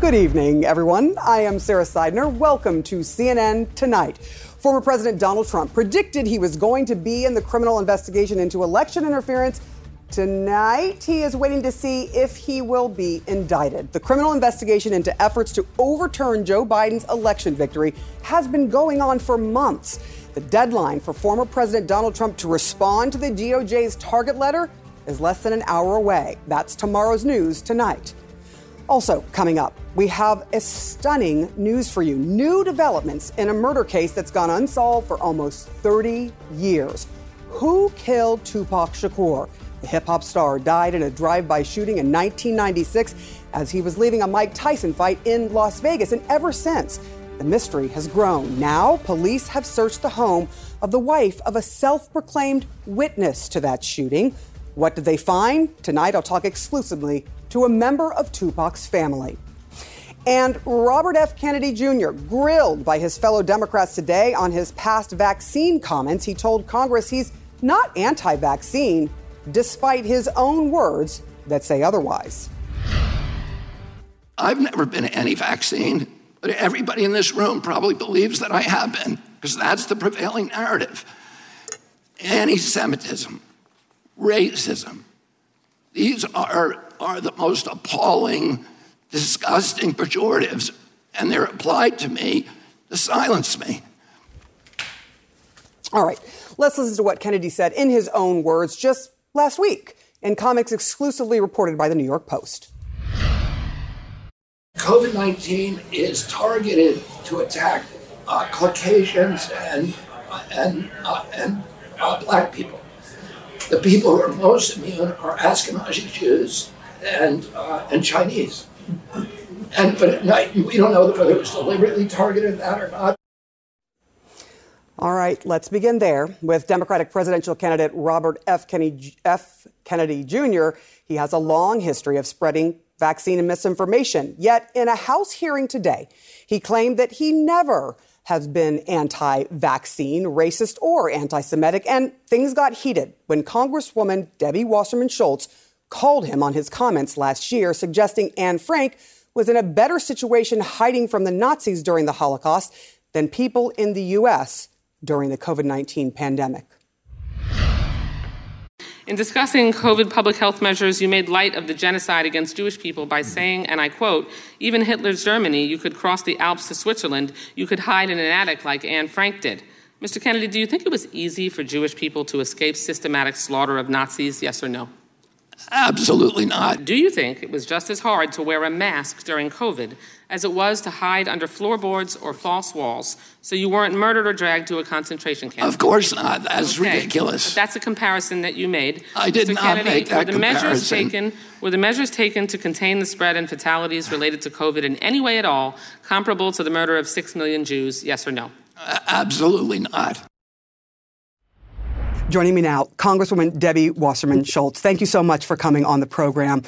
Good evening, everyone. I am Sara Sidner. Welcome to CNN Tonight. Former President Donald Trump predicted he was going to be in the criminal investigation into election interference. Tonight, he is waiting to see if he will be indicted. The criminal investigation into efforts to overturn Joe Biden's election victory has been going on for months. The deadline for former President Donald Trump to respond to the DOJ's target letter is less than an hour away. That's tomorrow's news tonight. Also coming up, we have a stunning news for you. New developments in a murder case that's gone unsolved for almost 30 years. Who killed Tupac Shakur? The hip-hop star died in a drive-by shooting in 1996 as he was leaving a Mike Tyson fight in Las Vegas. And ever since, the mystery has grown. Now, police have searched the home of the wife of a self-proclaimed witness to that shooting. What did they find? Tonight, I'll talk exclusively to a member of Tupac's family. And Robert F. Kennedy Jr., grilled by his fellow Democrats today on his past vaccine comments, he told Congress he's not anti-vaccine, despite his own words that say otherwise. I've never been anti-vaccine, but everybody in this room probably believes that I have been, because that's the prevailing narrative. Anti-Semitism, racism, these are the most appalling, disgusting pejoratives, and they're applied to me to silence me. All right, let's listen to what Kennedy said in his own words just last week in comics exclusively reported by the New York Post. COVID-19 is targeted to attack Caucasians and black people. The people who are most immune are Ashkenazi Jews and Chinese. But at night, we don't know whether it was deliberately targeted that or not. All right, let's begin there with Democratic presidential candidate Robert F. Kennedy Jr. He has a long history of spreading vaccine and misinformation. Yet in a House hearing today, he claimed that he never has been anti-vaccine, racist, or anti-Semitic. And things got heated when Congresswoman Debbie Wasserman Schultz called him on his comments last year, suggesting Anne Frank was in a better situation hiding from the Nazis during the Holocaust than people in the U.S. during the COVID-19 pandemic. In discussing COVID public health measures, you made light of the genocide against Jewish people by saying, and I quote, "Even Hitler's Germany, you could cross the Alps to Switzerland, you could hide in an attic like Anne Frank did." Mr. Kennedy, do you think it was easy for Jewish people to escape systematic slaughter of Nazis, yes or no? Absolutely not. Do you think it was just as hard to wear a mask during COVID as it was to hide under floorboards or false walls so you weren't murdered or dragged to a concentration camp? Of course not. That's ridiculous. But that's a comparison that you made. I did not make that comparison. Were the measures taken to contain the spread and fatalities related to COVID in any way at all comparable to the murder of 6 million Jews, yes or no? Absolutely not. Joining me now, Congresswoman Debbie Wasserman Schultz. Thank you so much for coming on the program.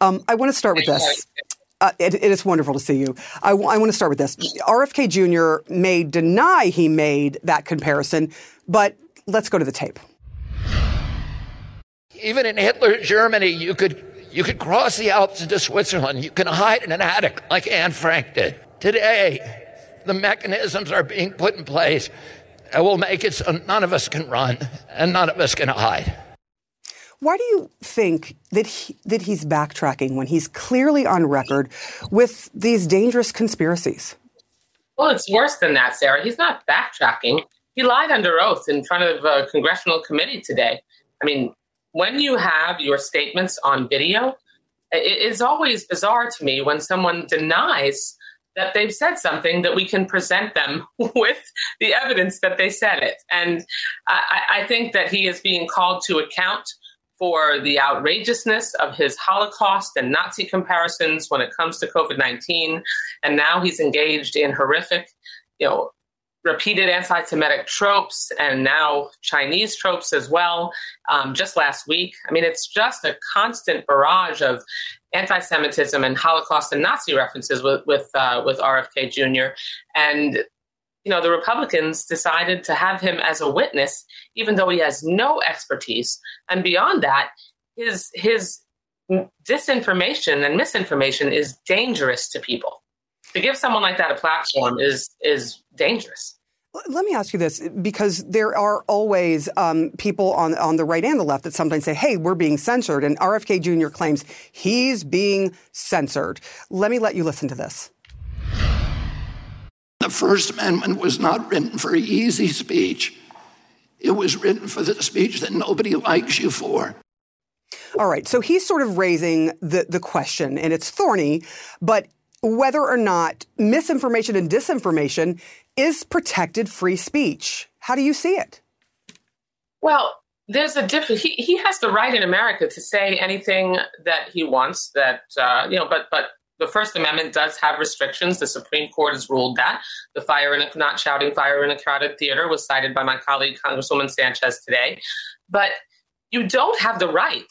I want to start with this. It is wonderful to see you. I want to start with this. RFK Jr. may deny he made that comparison, but let's go to the tape. Even in Hitler's Germany, you could cross the Alps into Switzerland. You can hide in an attic like Anne Frank did. Today, the mechanisms are being put in place. It will make it so none of us can run and none of us can hide. Why do you think that he's backtracking when he's clearly on record with these dangerous conspiracies? Well, it's worse than that, Sarah. He's not backtracking. He lied under oath in front of a congressional committee today. I mean, when you have your statements on video, it is always bizarre to me when someone denies that they've said something, that we can present them with the evidence that they said it. And I think that he is being called to account for the outrageousness of his Holocaust and Nazi comparisons when it comes to COVID-19. And now he's engaged in horrific, repeated anti-Semitic tropes, and now Chinese tropes as well, just last week. I mean, it's just a constant barrage of anti-Semitism and Holocaust and Nazi references with RFK Jr. And, the Republicans decided to have him as a witness, even though he has no expertise. And beyond that, his disinformation and misinformation is dangerous to people. To give someone like that a platform is dangerous. Let me ask you this, because there are always people on the right and the left that sometimes say, hey, we're being censored. And RFK Jr. claims he's being censored. Let me let you listen to this. The First Amendment was not written for easy speech. It was written for the speech that nobody likes you for. All right. So he's sort of raising the question, and it's thorny, but whether or not misinformation and disinformation is protected free speech. How do you see it? Well, there's a difference. He has the right in America to say anything that he wants, that, but the First Amendment does have restrictions. The Supreme Court has ruled that. The not shouting fire in a crowded theater was cited by my colleague, Congresswoman Sanchez, today. But you don't have the right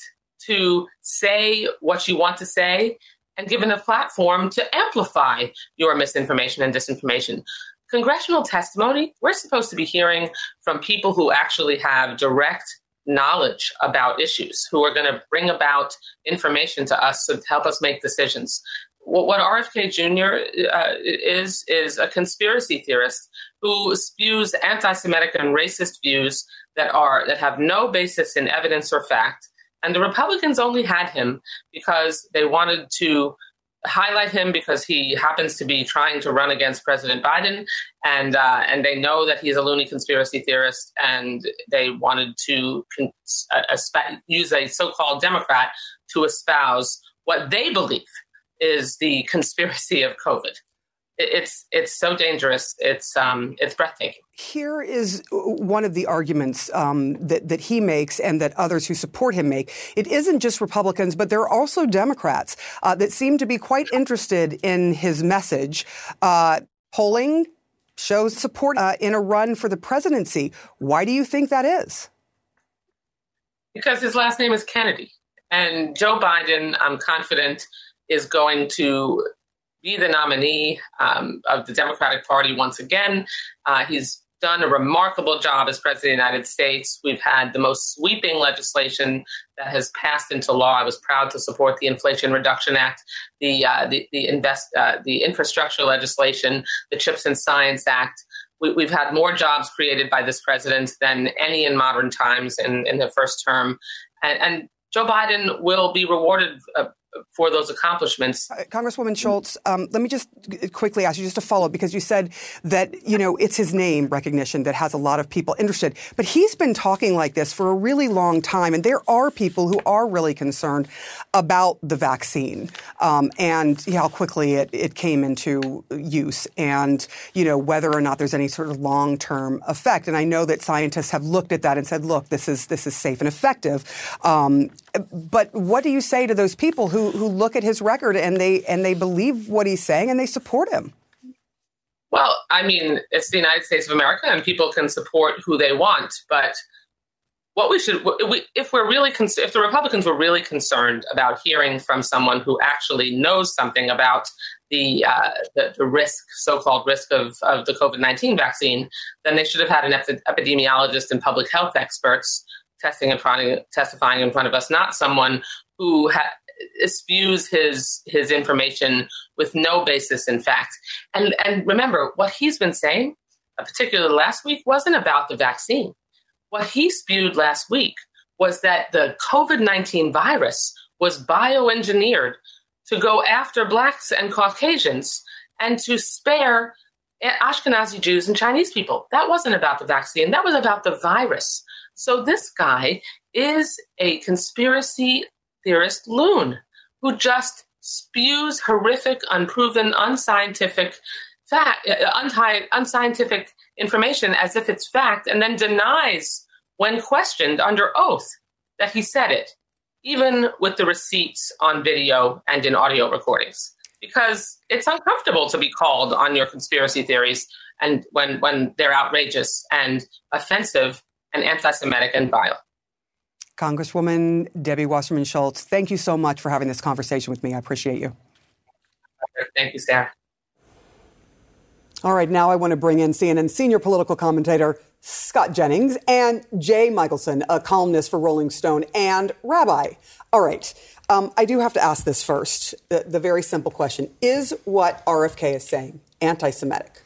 to say what you want to say and given a platform to amplify your misinformation and disinformation. Congressional testimony, we're supposed to be hearing from people who actually have direct knowledge about issues, who are going to bring about information to us to help us make decisions. What RFK Jr. is a conspiracy theorist who spews anti-Semitic and racist views that have no basis in evidence or fact. And the Republicans only had him because they wanted to highlight him because he happens to be trying to run against President Biden. And they know that he's a loony conspiracy theorist, and they wanted to use a so-called Democrat to espouse what they believe is the conspiracy of COVID. It's so dangerous. It's breathtaking. Here is one of the arguments that he makes and that others who support him make. It isn't just Republicans, but there are also Democrats that seem to be quite interested in his message. Polling shows support in a run for the presidency. Why do you think that is? Because his last name is Kennedy. And Joe Biden, I'm confident, is going to be the nominee of the Democratic Party once again. He's done a remarkable job as president of the United States. We've had the most sweeping legislation that has passed into law. I was proud to support the Inflation Reduction Act, the infrastructure legislation, the CHIPS and Science Act. We've had more jobs created by this president than any in modern times in the first term. And Joe Biden will be rewarded for those accomplishments. Congresswoman Schultz, let me just quickly ask you just to follow up, because you said that, it's his name recognition that has a lot of people interested. But he's been talking like this for a really long time. And there are people who are really concerned about the vaccine and how quickly it came into use and, whether or not there's any sort of long term effect. And I know that scientists have looked at that and said, look, this is safe and effective. But what do you say to those people who look at his record and they believe what he's saying and they support him? Well, I mean, it's the United States of America, and people can support who they want. But what we should, if the Republicans were really concerned about hearing from someone who actually knows something about the risk, so-called risk of the COVID-19 vaccine, then they should have had an epidemiologist and public health experts testifying in front of us, not someone who spews his information with no basis in fact. And remember, what he's been saying, particularly last week, wasn't about the vaccine. What he spewed last week was that the COVID-19 virus was bioengineered to go after Blacks and Caucasians and to spare Ashkenazi Jews and Chinese people. That wasn't about the vaccine. That was about the virus. So this guy is a conspiracy theorist loon who just spews horrific, unproven, unscientific fact, unscientific information as if it's fact, and then denies when questioned under oath that he said it, even with the receipts on video and in audio recordings, because it's uncomfortable to be called on your conspiracy theories and when they're outrageous and offensive and anti-Semitic and vile. Congresswoman Debbie Wasserman Schultz, thank you so much for having this conversation with me. I appreciate you. Thank you, Sarah. All right, now I want to bring in CNN senior political commentator Scott Jennings and Jay Michelson, a columnist for Rolling Stone and rabbi. All right, I do have to ask this first, the very simple question. Is what RFK is saying anti-Semitic?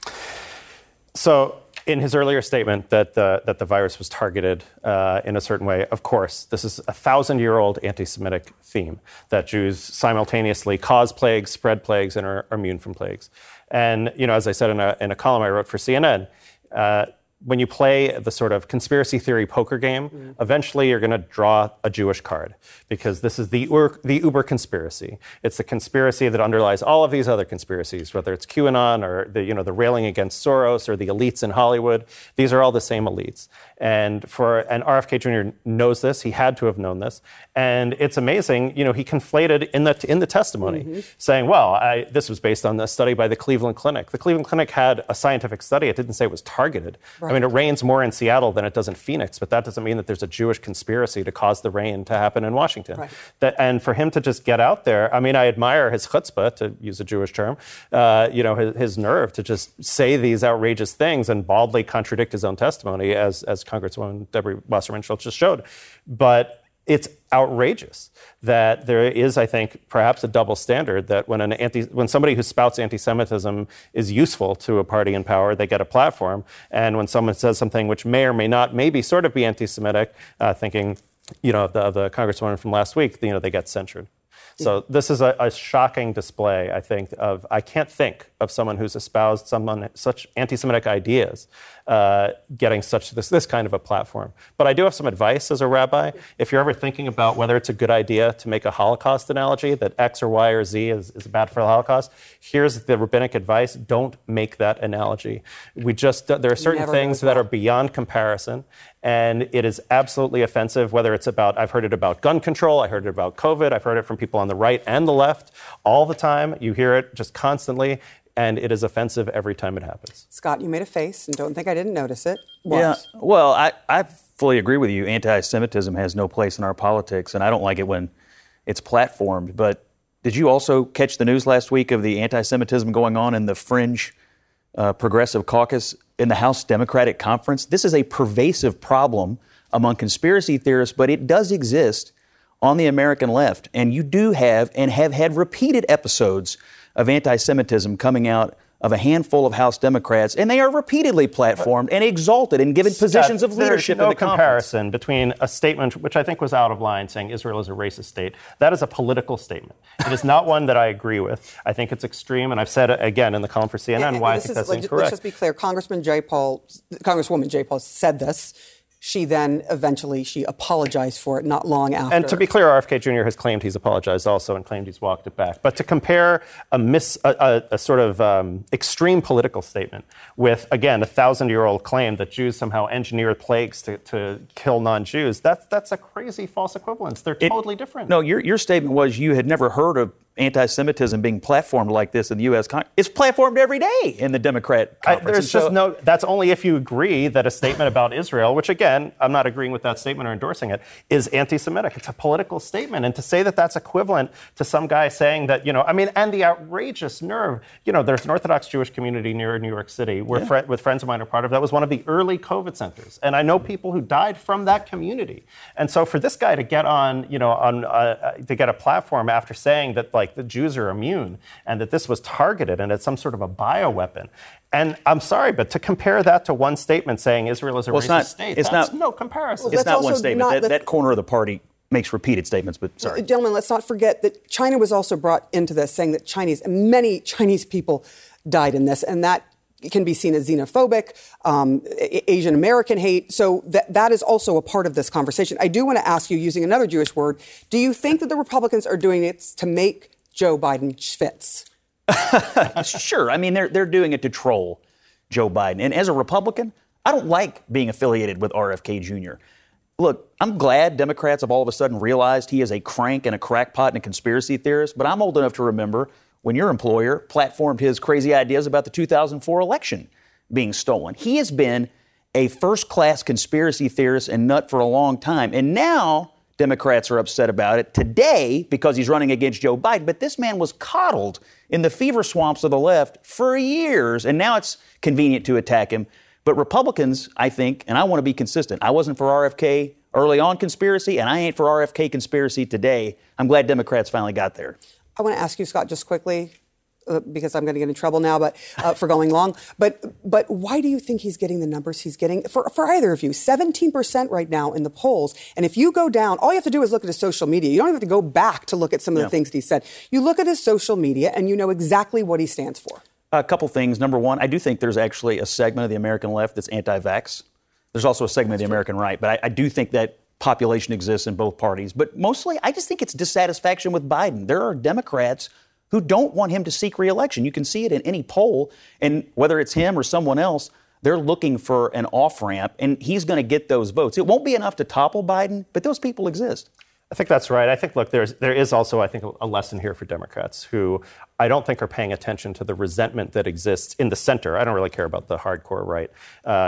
So in his earlier statement that the virus was targeted in a certain way, of course, this is a 1,000-year-old anti-Semitic theme, that Jews simultaneously cause plagues, spread plagues, and are immune from plagues. And, you know, as I said in a column I wrote for CNN, when you play the sort of conspiracy theory poker game, eventually you're going to draw a Jewish card, because this is the uber conspiracy. It's the conspiracy that underlies all of these other conspiracies, whether it's QAnon or the railing against Soros or the elites in Hollywood. These are all the same elites. And RFK Jr. knows this. He had to have known this. And it's amazing, he conflated in the testimony, saying, well, this was based on a study by the Cleveland Clinic. The Cleveland Clinic had a scientific study. It didn't say it was targeted. Right. I mean, it rains more in Seattle than it does in Phoenix, but that doesn't mean that there's a Jewish conspiracy to cause the rain to happen in Washington. Right. And for him to just get out there, I mean, I admire his chutzpah, to use a Jewish term, his nerve to just say these outrageous things and baldly contradict his own testimony, as Congresswoman Debbie Wasserman Schultz just showed. But it's outrageous that there is, I think, perhaps a double standard, that when somebody who spouts anti-Semitism is useful to a party in power, they get a platform, and when someone says something which may or may not, maybe sort of be anti-Semitic, thinking, the Congresswoman from last week, they get censured. So this is a shocking display, I think, I can't think of someone who's espoused such anti-Semitic ideas getting such this kind of a platform. But I do have some advice as a rabbi. If you're ever thinking about whether it's a good idea to make a Holocaust analogy, that X or Y or Z is bad for the Holocaust, here's the rabbinic advice: don't make that analogy. There are certain things that are beyond comparison. And it is absolutely offensive, whether it's I've heard it about gun control, I heard it about COVID, I've heard it from people on the right and the left all the time. You hear it just constantly, and it is offensive every time it happens. Scott, you made a face, and don't think I didn't notice it. What? Yeah, well, I fully agree with you. Anti-Semitism has no place in our politics, and I don't like it when it's platformed. But did you also catch the news last week of the anti-Semitism going on in the fringe progressive caucus in the House Democratic Conference? This is a pervasive problem among conspiracy theorists, but it does exist on the American left. And you do have and have had repeated episodes of anti-Semitism coming out of a handful of House Democrats, and they are repeatedly platformed and exalted and given positions of leadership in the conference. There's no comparison between a statement, which I think was out of line, saying Israel is a racist state. That is a political statement. It is not one that I agree with. I think it's extreme, and I've said it again in the column for CNN why I think that's incorrect. Let's just be clear. Congresswoman J. Paul said this. She then eventually apologized for it not long after. And to be clear, RFK Jr. has claimed he's apologized also and claimed he's walked it back. But to compare a sort of extreme political statement with, again, a 1,000-year-old claim that Jews somehow engineered plagues to kill non-Jews, that's a crazy false equivalence. They're totally different. No, your statement was you had never heard of anti-Semitism being platformed like this in the U.S. Congress. It's platformed every day in the Democrat conference. That's only if you agree that a statement about Israel, which again, I'm not agreeing with that statement or endorsing it, is anti-Semitic. It's a political statement. And to say that that's equivalent to some guy saying that, and the outrageous nerve, there's an Orthodox Jewish community near New York City where with friends of mine are part of. That was one of the early COVID centers. And I know people who died from that community. And so for this guy to get on, to get a platform after saying that, the Jews are immune, and that this was targeted, and it's some sort of a bioweapon. And I'm sorry, but to compare that to one statement saying Israel is a racist state, that's no comparison. Well, it's not one statement. That corner of the party makes repeated statements, but sorry. Gentlemen, let's not forget that China was also brought into this, saying that many Chinese people died in this, and that can be seen as xenophobic, Asian American hate. So that is also a part of this conversation. I do want to ask you, using another Jewish word, do you think that the Republicans are doing it to make Joe Biden schvitz. Sure. I mean, they're doing it to troll Joe Biden. And as a Republican, I don't like being affiliated with RFK Jr. Look, I'm glad Democrats have all of a sudden realized he is a crank and a crackpot and a conspiracy theorist, but I'm old enough to remember when your employer platformed his crazy ideas about the 2004 election being stolen. He has been a first-class conspiracy theorist and nut for a long time, and now Democrats are upset about it today because he's running against Joe Biden. But this man was coddled in the fever swamps of the left for years, and now it's convenient to attack him. But Republicans, I think, and I want to be consistent, I wasn't for RFK early on conspiracy, and I ain't for RFK conspiracy today. I'm glad Democrats finally got there. I want to ask you, Scott, just quickly, because I'm going to get in trouble now, but for going long. But why do you think he's getting the numbers he's getting? For either of you, 17% right now in the polls. And if you go down, all you have to do is look at his social media. You don't have to go back to look at some of the things that he said. You look at his social media and you know exactly what he stands for. A couple things. Number one, I do think there's actually a segment of the American left that's anti-vax. There's also a segment of the American right. But I do think that population exists in both parties. But mostly, I just think it's dissatisfaction with Biden. There are Democrats who don't want him to seek re-election. You can see it in any poll. And whether it's him or someone else, they're looking for an off-ramp, and he's going to get those votes. It won't be enough to topple Biden, but those people exist. I think that's right. I think, look, there is also, I think, a lesson here for Democrats who I don't think are paying attention to the resentment that exists in the center. I don't really care about the hardcore right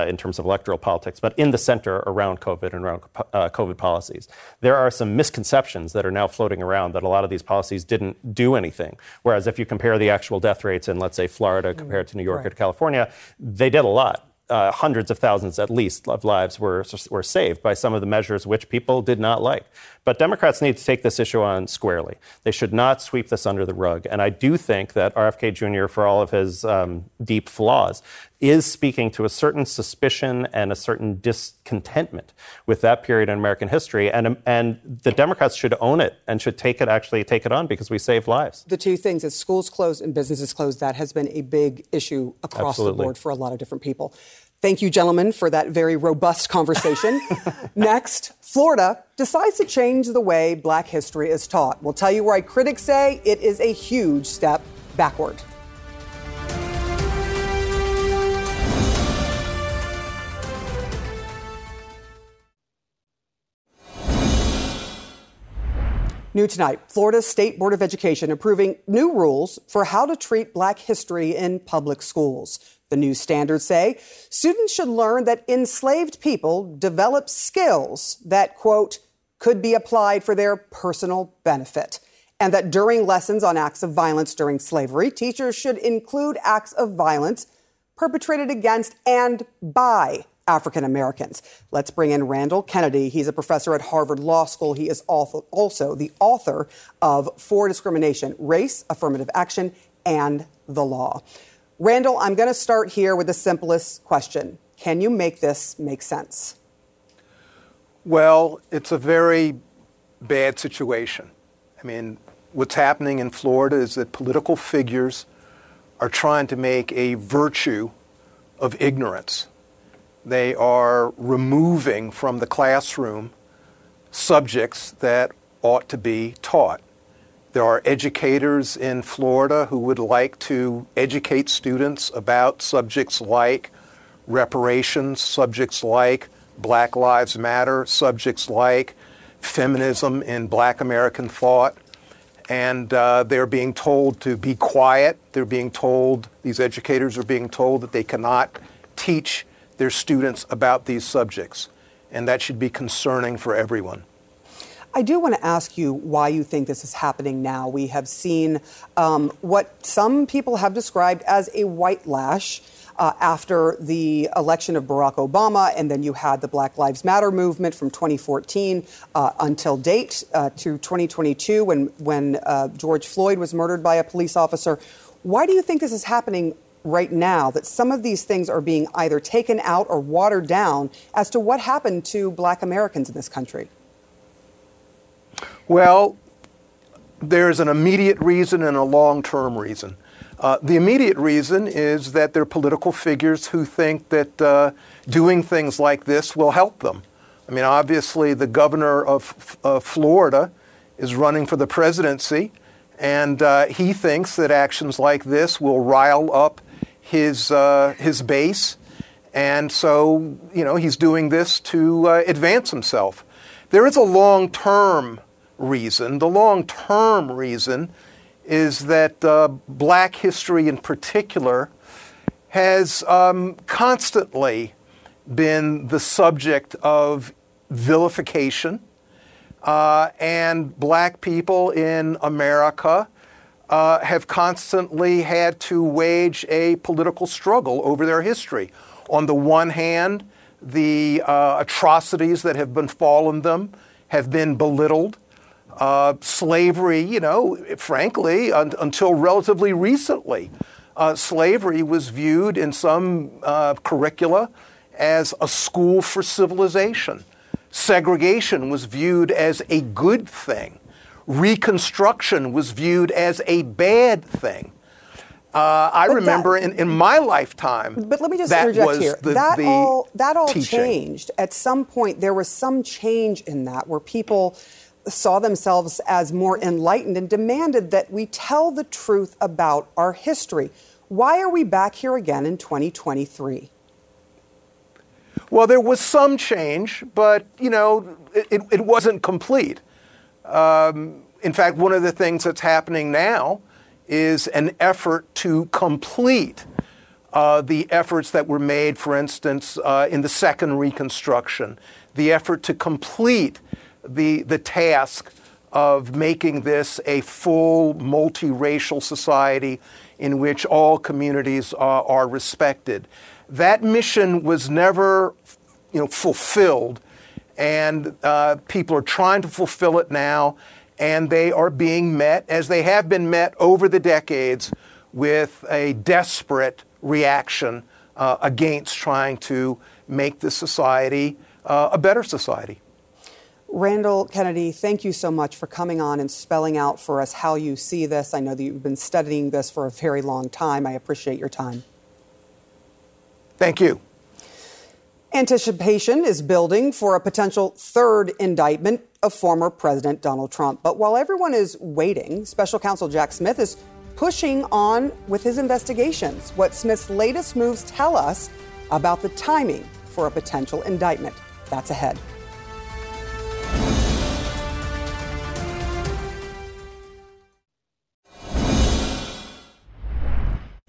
in terms of electoral politics, but in the center around COVID and around COVID policies. There are some misconceptions that are now floating around that a lot of these policies didn't do anything. Whereas if you compare the actual death rates in, let's say, Florida compared to New York or to California, they did a lot. Hundreds of thousands, at least, of lives were saved by some of the measures which people did not like. But Democrats need to take this issue on squarely. They should not sweep this under the rug. And I do think that RFK Jr., for all of his deep flaws, is speaking to a certain suspicion and a certain discontentment with that period in American history. And the Democrats should own it and should take it on because we save lives. The two things is schools closed and businesses closed. That has been a big issue across the board for a lot of different people. Thank you, gentlemen, for that very robust conversation. Next, Florida decides to change the way Black history is taught. We'll tell you why critics say it is a huge step backward. New tonight, Florida's State Board of Education approving new rules for how to treat Black history in public schools. The new standards say students should learn that enslaved people developed skills that, quote, could be applied for their personal benefit, and that during lessons on acts of violence during slavery, teachers should include acts of violence perpetrated against and by African Americans. Let's bring in Randall Kennedy. He's a professor at Harvard Law School. He is also the author of For Discrimination, Race, Affirmative Action, and the Law. Randall, I'm going to start here with the simplest question. Can you make this make sense? Well, it's a very bad situation. I mean, what's happening in Florida is that political figures are trying to make a virtue of ignorance. They are removing from the classroom subjects that ought to be taught. There are educators in Florida who would like to educate students about subjects like reparations, subjects like Black Lives Matter, subjects like feminism in Black American thought. And they're being told to be quiet. These educators are being told that they cannot teach their students about these subjects, and that should be concerning for everyone. I do want to ask you why you think this is happening now. We have seen what some people have described as a white lash after the election of Barack Obama, and then you had the Black Lives Matter movement from 2014 until date to 2022 when George Floyd was murdered by a police officer. Why do you think this is happening right now, that some of these things are being either taken out or watered down as to what happened to Black Americans in this country? Well, there's an immediate reason and a long-term reason. The immediate reason is that they're political figures who think that doing things like this will help them. I mean, obviously, the governor of Florida is running for the presidency, And he thinks that actions like this will rile up his base. And so, you know, he's doing this to advance himself. There is a long-term reason. The long-term reason is that black history in particular has constantly been the subject of vilification. And black people in America have constantly had to wage a political struggle over their history. On the one hand, the atrocities that have befallen them have been belittled. Slavery, you know, frankly, until relatively recently, slavery was viewed in some curricula as a school for civilization. Segregation was viewed as a good thing. Reconstruction was viewed as a bad thing. I remember in my lifetime. But let me just interject here. That all changed. At some point, there was some change in that where people saw themselves as more enlightened and demanded that we tell the truth about our history. Why are we back here again in 2023? Well, there was some change, but, you know, it wasn't complete. In fact, one of the things that's happening now is an effort to complete the efforts that were made, for instance, in the Second Reconstruction, the effort to complete the task of making this a full multiracial society in which all communities are respected. That mission was never, you know, fulfilled, and people are trying to fulfill it now, and they are being met, as they have been met over the decades, with a desperate reaction against trying to make this society a better society. Randall Kennedy, thank you so much for coming on and spelling out for us how you see this. I know that you've been studying this for a very long time. I appreciate your time. Thank you. Anticipation is building for a potential third indictment of former President Donald Trump. But while everyone is waiting, Special Counsel Jack Smith is pushing on with his investigations. What Smith's latest moves tell us about the timing for a potential indictment. That's ahead.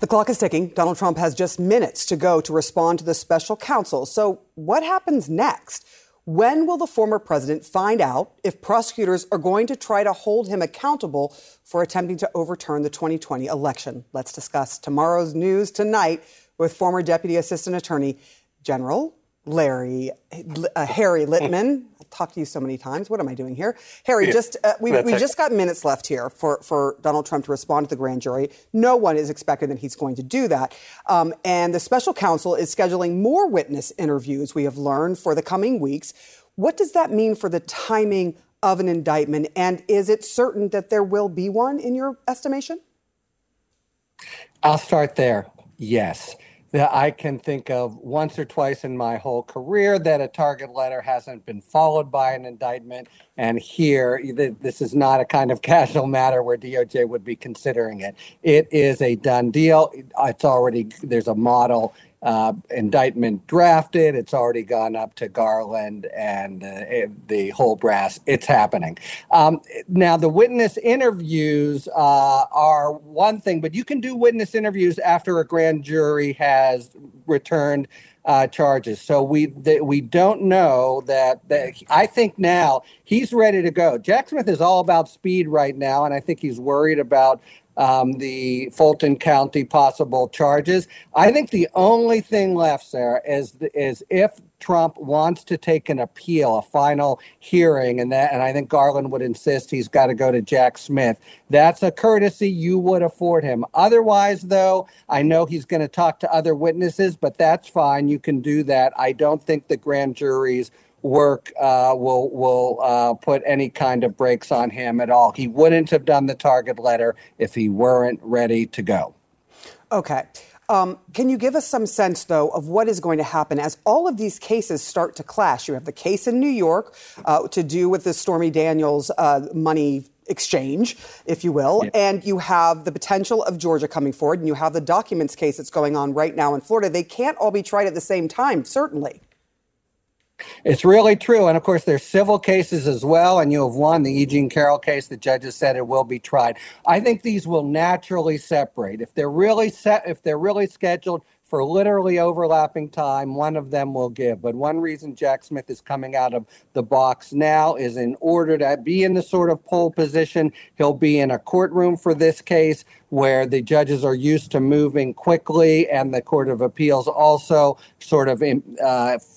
The clock is ticking. Donald Trump has just minutes to go to respond to the special counsel. So what happens next? When will the former president find out if prosecutors are going to try to hold him accountable for attempting to overturn the 2020 election? Let's discuss tomorrow's news tonight with former Deputy Assistant Attorney General Harry Littman. I've talked to you so many times. What am I doing here? Harry, we just got minutes left here for Donald Trump to respond to the grand jury. No one is expecting that he's going to do that. And the special counsel is scheduling more witness interviews, we have learned, for the coming weeks. What does that mean for the timing of an indictment? And is it certain that there will be one, in your estimation? I'll start there. Yes. That I can think of once or twice in my whole career that a target letter hasn't been followed by an indictment. And here, this is not a kind of casual matter where DOJ would be considering it. It is a done deal. It's already, there's a model indictment drafted. It's already gone up to Garland and the whole brass. It's happening. Now, the witness interviews are one thing, but you can do witness interviews after a grand jury has returned charges. So we don't know that. I think now he's ready to go. Jack Smith is all about speed right now, and I think he's worried about the Fulton County possible charges. I think the only thing left, Sarah, is if Trump wants to take an appeal, a final hearing, and I think Garland would insist he's got to go to Jack Smith. That's a courtesy you would afford him. Otherwise, though, I know he's going to talk to other witnesses, but that's fine. You can do that. I don't think the grand jury's work will put any kind of brakes on him at all. He wouldn't have done the target letter if he weren't ready to go. Okay. Can you give us some sense, though, of what is going to happen as all of these cases start to clash? You have the case in New York to do with the Stormy Daniels money exchange, if you will. Yeah. And you have the potential of Georgia coming forward, and you have the documents case that's going on right now in Florida. They can't all be tried at the same time, certainly. It's really true. And, of course, there's civil cases as well. And you have won the E. Jean Carroll case. The judges said it will be tried. I think these will naturally separate. If they're really scheduled for literally overlapping time, one of them will give. But one reason Jack Smith is coming out of the box now is in order to be in the sort of pole position. He'll be in a courtroom for this case where the judges are used to moving quickly, and the Court of Appeals also sort of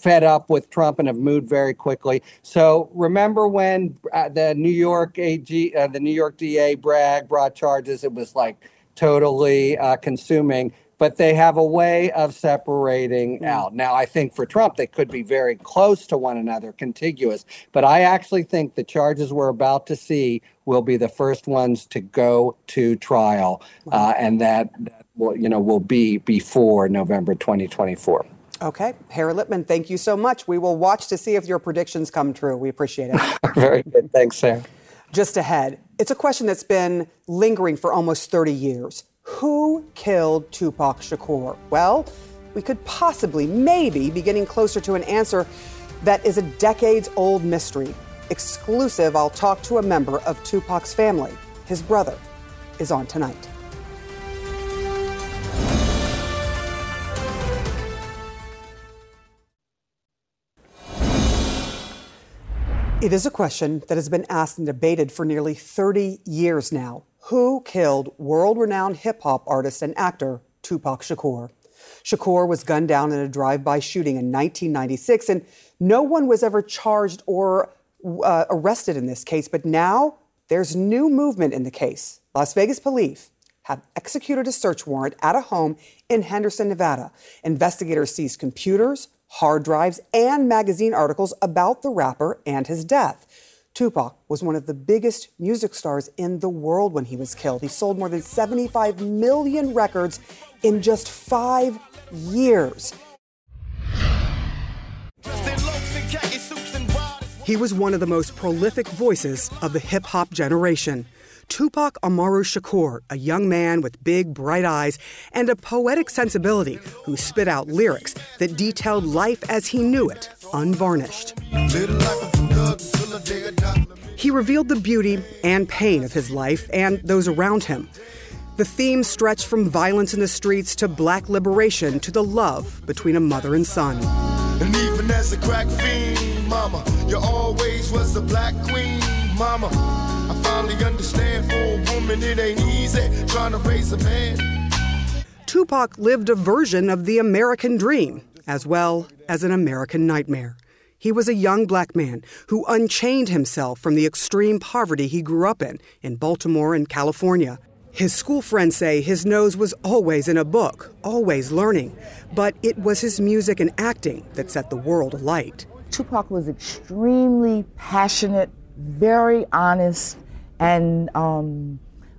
fed up with Trump and have moved very quickly. So remember when the New York DA Bragg brought charges, it was like totally consuming. But they have a way of separating out. Now, I think for Trump, they could be very close to one another, contiguous. But I actually think the charges we're about to see will be the first ones to go to trial. And that will be before November 2024. Okay. Harry Lippman, thank you so much. We will watch to see if your predictions come true. We appreciate it. Very good. Thanks, Sarah. Just ahead, it's a question that's been lingering for almost 30 years. Who killed Tupac Shakur? Well, we could maybe be getting closer to an answer that is a decades-old mystery. Exclusive, I'll talk to a member of Tupac's family. His brother is on tonight. It is a question that has been asked and debated for nearly 30 years now. Who killed world-renowned hip-hop artist and actor Tupac Shakur? Shakur was gunned down in a drive-by shooting in 1996, and no one was ever charged or arrested in this case. But now there's new movement in the case. Las Vegas police have executed a search warrant at a home in Henderson, Nevada. Investigators seized computers, hard drives, and magazine articles about the rapper and his death. Tupac was one of the biggest music stars in the world when he was killed. He sold more than 75 million records in just 5 years. He was one of the most prolific voices of the hip-hop generation. Tupac Amaru Shakur, a young man with big, bright eyes and a poetic sensibility who spit out lyrics that detailed life as he knew it, unvarnished. He revealed the beauty and pain of his life and those around him. The theme stretched from violence in the streets to black liberation to the love between a mother and son. And even as a crack fiend, mama, you always was the black queen, mama. I finally understand for a woman it ain't easy trying to raise a man. Tupac lived a version of the American dream as well as an American nightmare. He was a young black man who unchained himself from the extreme poverty he grew up in Baltimore and California. His school friends say his nose was always in a book, always learning. But it was his music and acting that set the world alight. Tupac was extremely passionate, very honest, and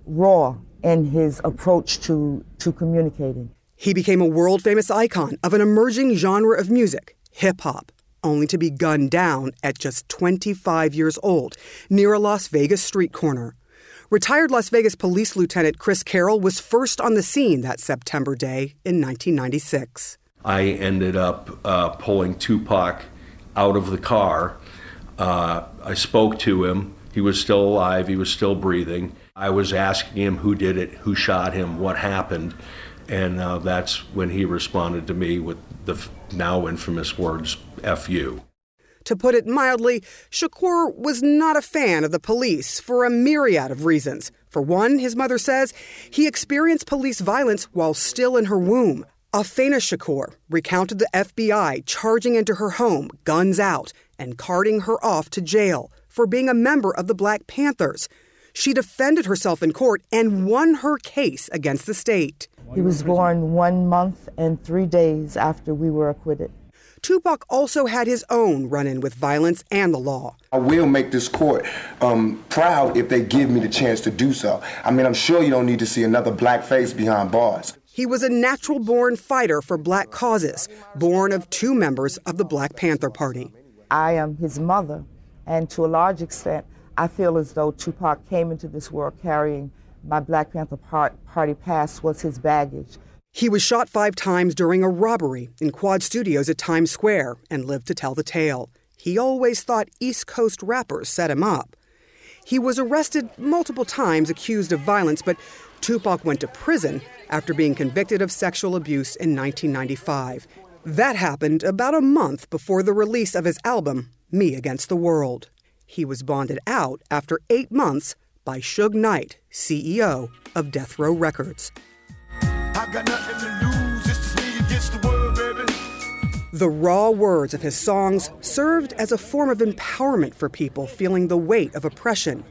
raw in his approach to communicating. He became a world-famous icon of an emerging genre of music, hip-hop, only to be gunned down at just 25 years old, near a Las Vegas street corner. Retired Las Vegas Police Lieutenant Chris Carroll was first on the scene that September day in 1996. I ended up pulling Tupac out of the car. I spoke to him. He was still alive. He was still breathing. I was asking him who did it, who shot him, what happened. And that's when he responded to me with the now infamous words, F you. To put it mildly, Shakur was not a fan of the police for a myriad of reasons. For one, his mother says, he experienced police violence while still in her womb. Afeni Shakur recounted the FBI charging into her home, guns out, and carting her off to jail for being a member of the Black Panthers. She defended herself in court and won her case against the state. He was born 1 month and 3 days after we were acquitted. Tupac also had his own run-in with violence and the law. I will make this court proud if they give me the chance to do so. I mean, I'm sure you don't need to see another black face behind bars. He was a natural-born fighter for black causes, born of two members of the Black Panther Party. I am his mother, and to a large extent, I feel as though Tupac came into this world carrying my Black Panther Party past, was his baggage. He was shot 5 times during a robbery in Quad Studios at Times Square and lived to tell the tale. He always thought East Coast rappers set him up. He was arrested multiple times, accused of violence, but Tupac went to prison after being convicted of sexual abuse in 1995. That happened about a month before the release of his album, Me Against the World. He was bonded out after 8 months by Suge Knight, CEO of Death Row Records. I got nothing to lose, it's just me against the world, baby. The raw words of his songs served as a form of empowerment for people feeling the weight of oppression.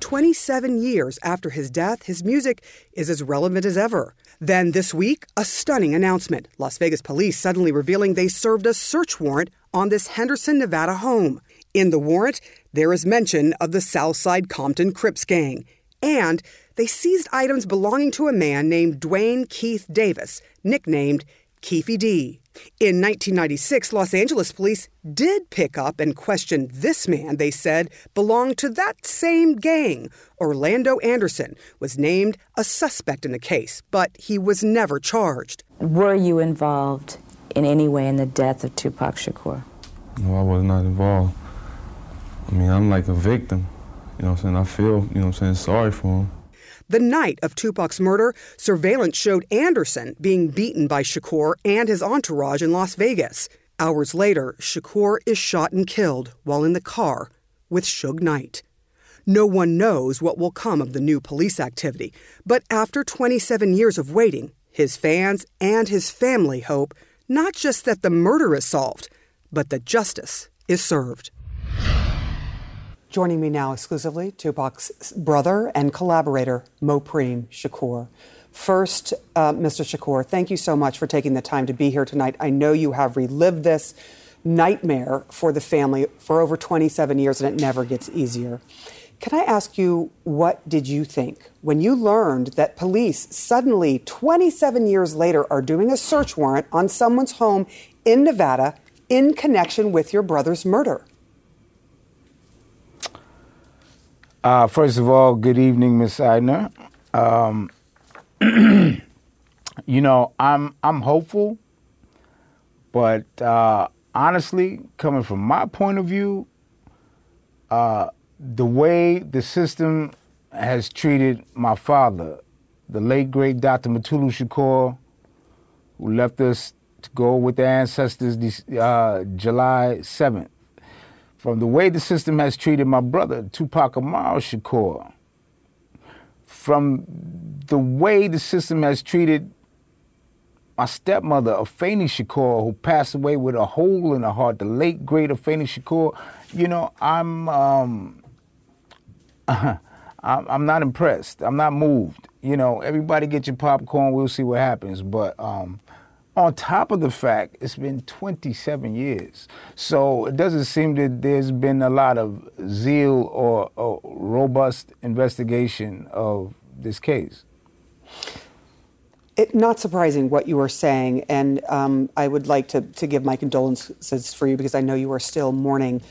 27 years after his death, his music is as relevant as ever. Then this week, a stunning announcement. Las Vegas police suddenly revealing they served a search warrant on this Henderson, Nevada home. In the warrant, there is mention of the Southside Compton Crips gang. And they seized items belonging to a man named Dwayne Keith Davis, nicknamed Keefy D. In 1996, Los Angeles police did pick up and question this man they said belonged to that same gang. Orlando Anderson was named a suspect in the case, but he was never charged. Were you involved in any way in the death of Tupac Shakur? No, I was not involved. I mean, I'm like a victim. You know what I'm saying? I feel, you know what I'm saying, sorry for him. The night of Tupac's murder, surveillance showed Anderson being beaten by Shakur and his entourage in Las Vegas. Hours later, Shakur is shot and killed while in the car with Suge Knight. No one knows what will come of the new police activity, but after 27 years of waiting, his fans and his family hope not just that the murder is solved, but that justice is served. Joining me now exclusively, Tupac's brother and collaborator, Mopreme Shakur. First, Mr. Shakur, thank you so much for taking the time to be here tonight. I know you have relived this nightmare for the family for over 27 years, and it never gets easier. Can I ask you, what did you think when you learned that police suddenly, 27 years later, are doing a search warrant on someone's home in Nevada in connection with your brother's murder? First of all, good evening, Ms. Sidner. You know, I'm hopeful, but honestly, coming from my point of view, the way the system has treated my father, the late, great Dr. Mutulu Shakur, who left us to go with the ancestors July 7th, from the way the system has treated my brother, Tupac Amaru Shakur, from the way the system has treated my stepmother, Afeni Shakur, who passed away with a hole in her heart, the late, great Afeni Shakur, you know, I'm not impressed. I'm not moved. You know, everybody get your popcorn. We'll see what happens. But on top of the fact, it's been 27 years. So it doesn't seem that there's been a lot of zeal or robust investigation of this case. It's not surprising what you are saying, and I would like to give my condolences for you because I know you are still mourning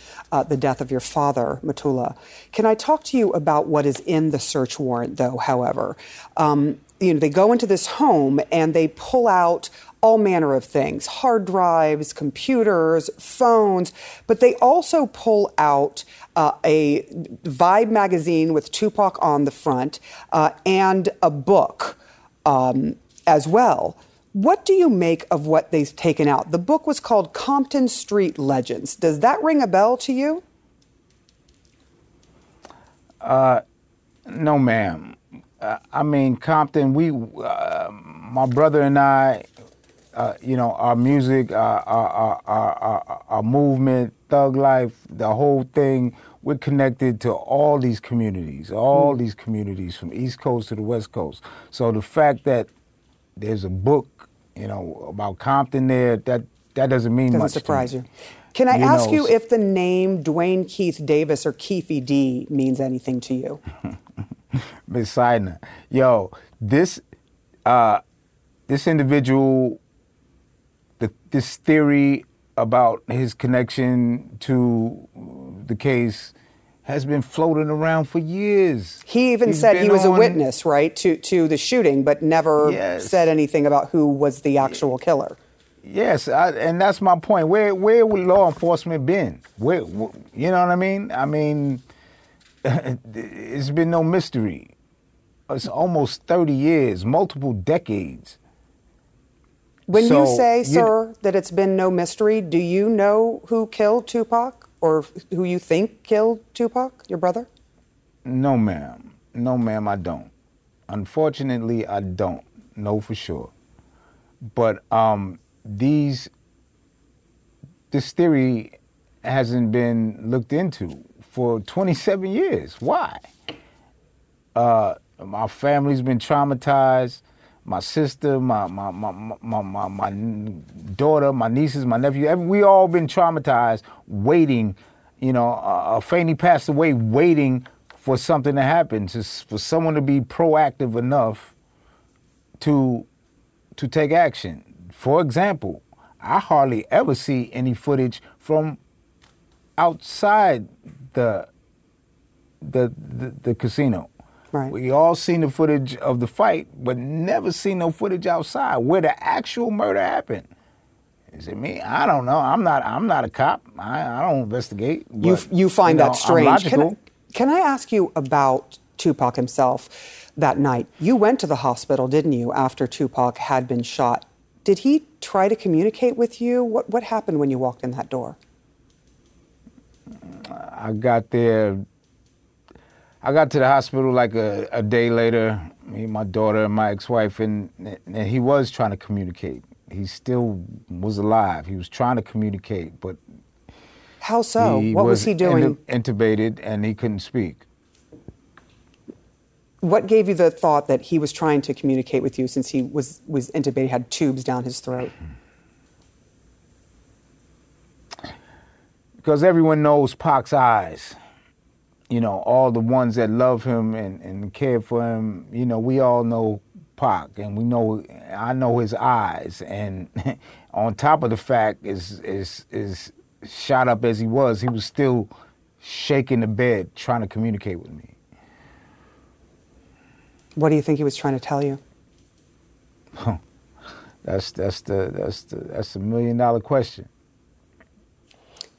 the death of your father, Mutula. Can I talk to you about what is in the search warrant, though, however? You know, they go into this home and they pull out all manner of things, hard drives, computers, phones, but they also pull out a Vibe magazine with Tupac on the front and a book as well. What do you make of what they've taken out? The book was called Compton Street Legends. Does that ring a bell to you? No, ma'am. I mean, Compton, my brother and I, you know, our music, our movement, thug life, the whole thing, we're connected to all these communities from East Coast to the West Coast. So the fact that there's a book, you know, about Compton there, that doesn't mean much. Doesn't surprise you. Can I ask you if the name Dwayne Keith Davis or Keefy D means anything to you? Ms. Sidner, yo, this individual, this theory about his connection to the case has been floating around for years. He even said he was a witness, right, to the shooting, but never said anything about who was the actual killer. Yes, and that's my point. Where would law enforcement been? Where, you know what I mean? I mean, it's been no mystery. It's almost 30 years, multiple decades. When you say, sir, that it's been no mystery, do you know who killed Tupac or who you think killed Tupac, your brother? No, ma'am. No, ma'am, I don't. Unfortunately, I don't know for sure. But this theory hasn't been looked into for 27 years. Why? My family's been traumatized. My sister, my daughter, my nieces, my nephew, we all been traumatized waiting. You know, Afeni passed away waiting for something to happen, for someone to be proactive enough to take action. For example, I hardly ever see any footage from outside the casino. Right. We all seen the footage of the fight, but never seen no footage outside where the actual murder happened. Is it me? I don't know. I'm not a cop. I don't investigate. But, you find that strange. Can I ask you about Tupac himself that night? You went to the hospital, didn't you, after Tupac had been shot? Did he try to communicate with you? What happened when you walked in that door? I got there. I got to the hospital like a day later, me, my daughter, and my ex-wife, and he was trying to communicate. He still was alive. He was trying to communicate, but... How so? What was he doing? Intubated, and he couldn't speak. What gave you the thought that he was trying to communicate with you since he was intubated, had tubes down his throat? Because everyone knows Pac's eyes. You know, all the ones that love him and care for him, you know, we all know Pac, and I know his eyes. And on top of the fact is shot up as he was still shaking the bed trying to communicate with me. What do you think he was trying to tell you? That's the $1 million question.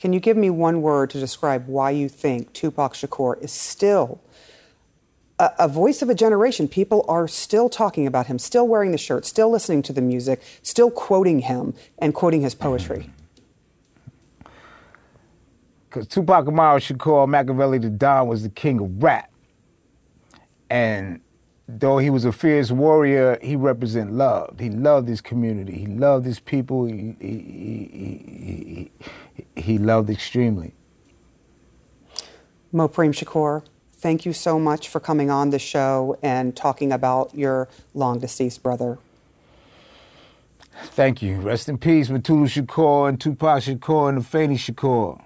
Can you give me one word to describe why you think Tupac Shakur is still a voice of a generation? People are still talking about him, still wearing the shirt, still listening to the music, still quoting him and quoting his poetry. Because Tupac Amaru Shakur Machiavelli the Don was the king of rap. And though he was a fierce warrior, he represented love. He loved his community. He loved his people. He loved extremely. Mopreme Shakur, thank you so much for coming on the show and talking about your long-deceased brother. Thank you. Rest in peace, Mutulu Shakur and Tupac Shakur and Afeni Shakur.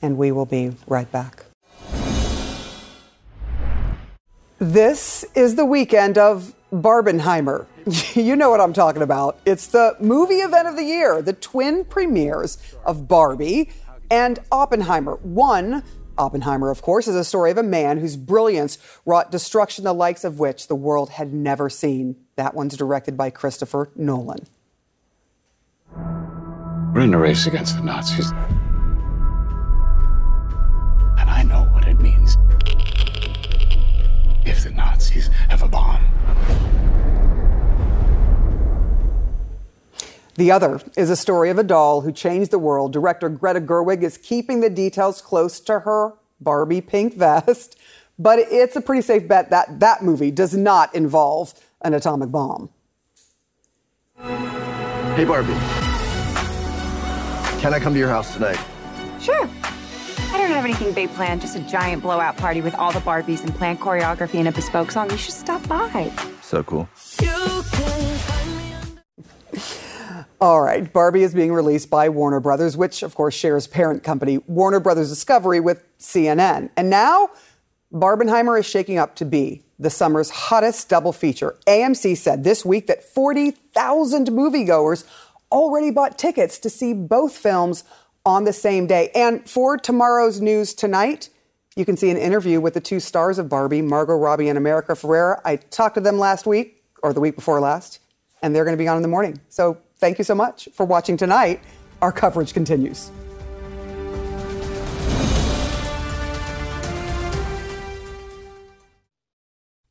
And we will be right back. This is the weekend of Barbenheimer. You know what I'm talking about. It's the movie event of the year, the twin premieres of Barbie and Oppenheimer. One, Oppenheimer, of course, is a story of a man whose brilliance wrought destruction the likes of which the world had never seen. That one's directed by Christopher Nolan. We're in a race against the Nazis. And I know what it means. If the Nazis have a bomb. The other is a story of a doll who changed the world. Director Greta Gerwig is keeping the details close to her Barbie pink vest, but it's a pretty safe bet that that movie does not involve an atomic bomb. Hey, Barbie. Can I come to your house tonight? Sure. I don't have anything big planned, just a giant blowout party with all the Barbies and planned choreography and a bespoke song. You should stop by. So cool. All right, Barbie is being released by Warner Brothers, which, of course, shares parent company Warner Brothers Discovery with CNN. And now, Barbenheimer is shaking up to be the summer's hottest double feature. AMC said this week that 40,000 moviegoers already bought tickets to see both films on the same day. And for tomorrow's news tonight, you can see an interview with the two stars of Barbie, Margot Robbie and America Ferrera. I talked to them last week, or the week before last, and they're going to be on in the morning. So thank you so much for watching tonight. Our coverage continues.